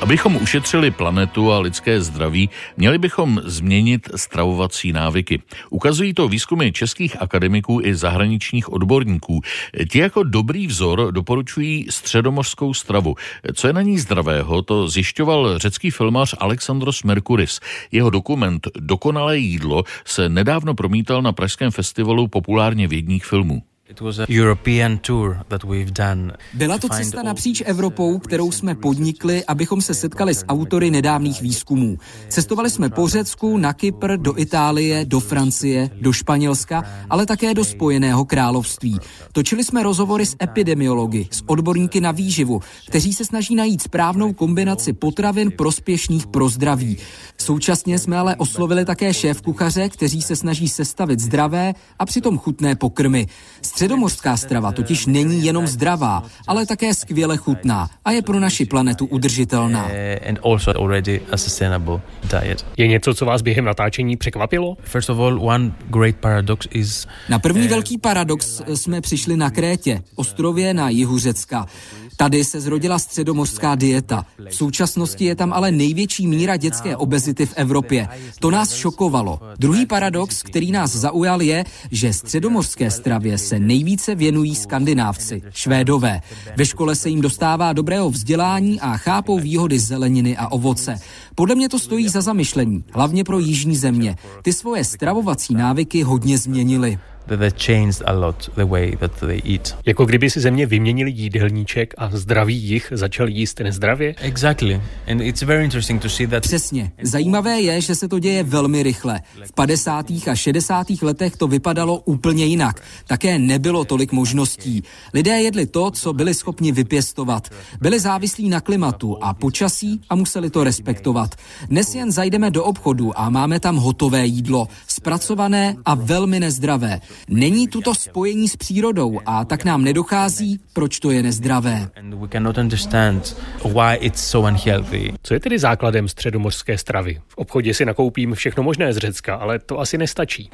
Abychom ušetřili planetu a lidské zdraví, měli bychom změnit stravovací návyky. Ukazují to výzkumy českých akademiků i zahraničních odborníků. Ti jako dobrý vzor doporučují středomořskou stravu. Co je na ní zdravého, to zjišťoval řecký filmař Alexandros Merkuris. Jeho dokument Dokonalé jídlo se nedávno promítal na pražském festivalu populárně vědních filmů. Byla to cesta napříč Evropou, kterou jsme podnikli, abychom se setkali s autory nedávných výzkumů. Cestovali jsme po Řecku, na Kypr, do Itálie, do Francie, do Španělska, ale také do Spojeného království. Točili jsme rozhovory s epidemiology, s odborníky na výživu, kteří se snaží najít správnou kombinaci potravin prospěšných pro zdraví. Současně jsme ale oslovili také šéfkuchaře, kteří se snaží sestavit zdravé a přitom chutné pokrmy. Středomořská strava totiž není jenom zdravá, ale také skvěle chutná a je pro naši planetu udržitelná. Je něco, co vás během natáčení překvapilo? Na první velký paradox jsme přišli na Krétě, ostrově na jihu Řecka. Tady se zrodila středomořská dieta. V současnosti je tam ale největší míra dětské obezity v Evropě. To nás šokovalo. Druhý paradox, který nás zaujal, je, že středomořské stravě se nejvíce věnují Skandinávci, Švédové. Ve škole se jim dostává dobrého vzdělání a chápou výhody zeleniny a ovoce. Podle mě to stojí za zamyšlení, hlavně pro jižní země. Ty svoje stravovací návyky hodně změnily. Jako kdyby si země vyměnili jídelníček a zdravý jich začal jíst nezdravě? Přesně. Zajímavé je, že se to děje velmi rychle. V 50. a 60. letech to vypadalo úplně jinak. Také nebylo tolik možností. Lidé jedli to, co byli schopni vypěstovat. Byli závislí na klimatu a počasí a museli to respektovat. Dnes jen zajdeme do obchodu a máme tam hotové jídlo, zpracované a velmi nezdravé. Není tuto spojení s přírodou a tak nám nedochází, proč to je nezdravé. Co je tedy základem středomořské stravy? V obchodě si nakoupím všechno možné z Řecka, ale to asi nestačí.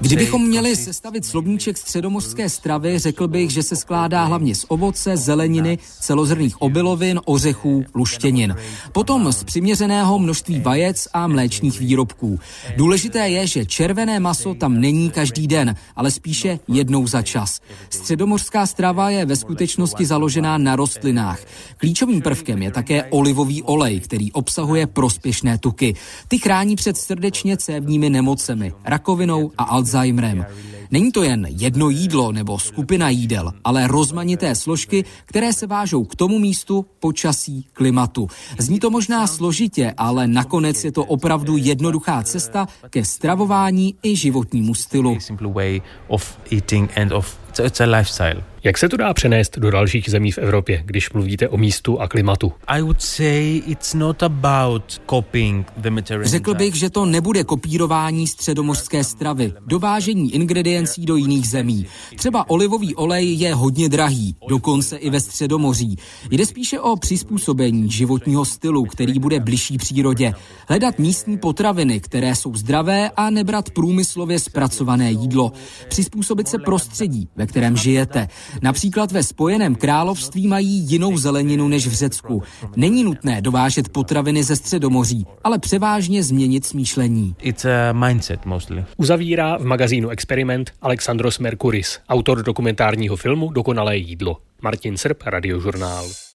Kdybychom měli sestavit slovníček středomořské stravy, řekl bych, že se skládá hlavně z ovoce, zeleniny, celozrnných obilovin, ořechů, luštěnin. Potom z přiměřeného množství vajec a mléčných výrobků. Důležité je, že červené maso tam není každý den, ale spíše jednou za čas. Středomořská strava je ve skutečnosti založená na rostlinách. Klíčovým prvkem je také olivový olej, který obsahuje prospěšné tuky. Ty chrání před srdečně cévními nemocemi, rakovinou a Alzheimerem. Není to jen jedno jídlo nebo skupina jídel, ale rozmanité složky, které se vážou k tomu místu, počasí, klimatu. Zní to možná složitě, ale nakonec je to opravdu jednoduchá cesta ke stravování i životnímu stylu. Jak se to dá přenést do dalších zemí v Evropě, když mluvíte o místu a klimatu? Řekl bych, že to nebude kopírování středomořské stravy, dovážení ingrediencí do jiných zemí. Třeba olivový olej je hodně drahý, dokonce i ve Středomoří. Jde spíše o přizpůsobení životního stylu, který bude bližší přírodě. Hledat místní potraviny, které jsou zdravé a nebrat průmyslově zpracované jídlo. Přizpůsobit se prostředí, ve kterém žijete. Například ve Spojeném království mají jinou zeleninu než v Řecku. Není nutné dovážet potraviny ze Středomoří, ale převážně změnit smýšlení. Uzavírá v magazínu Experiment Alexandros Merkuris, autor dokumentárního filmu Dokonalé jídlo. Martin Srb, Radiožurnál.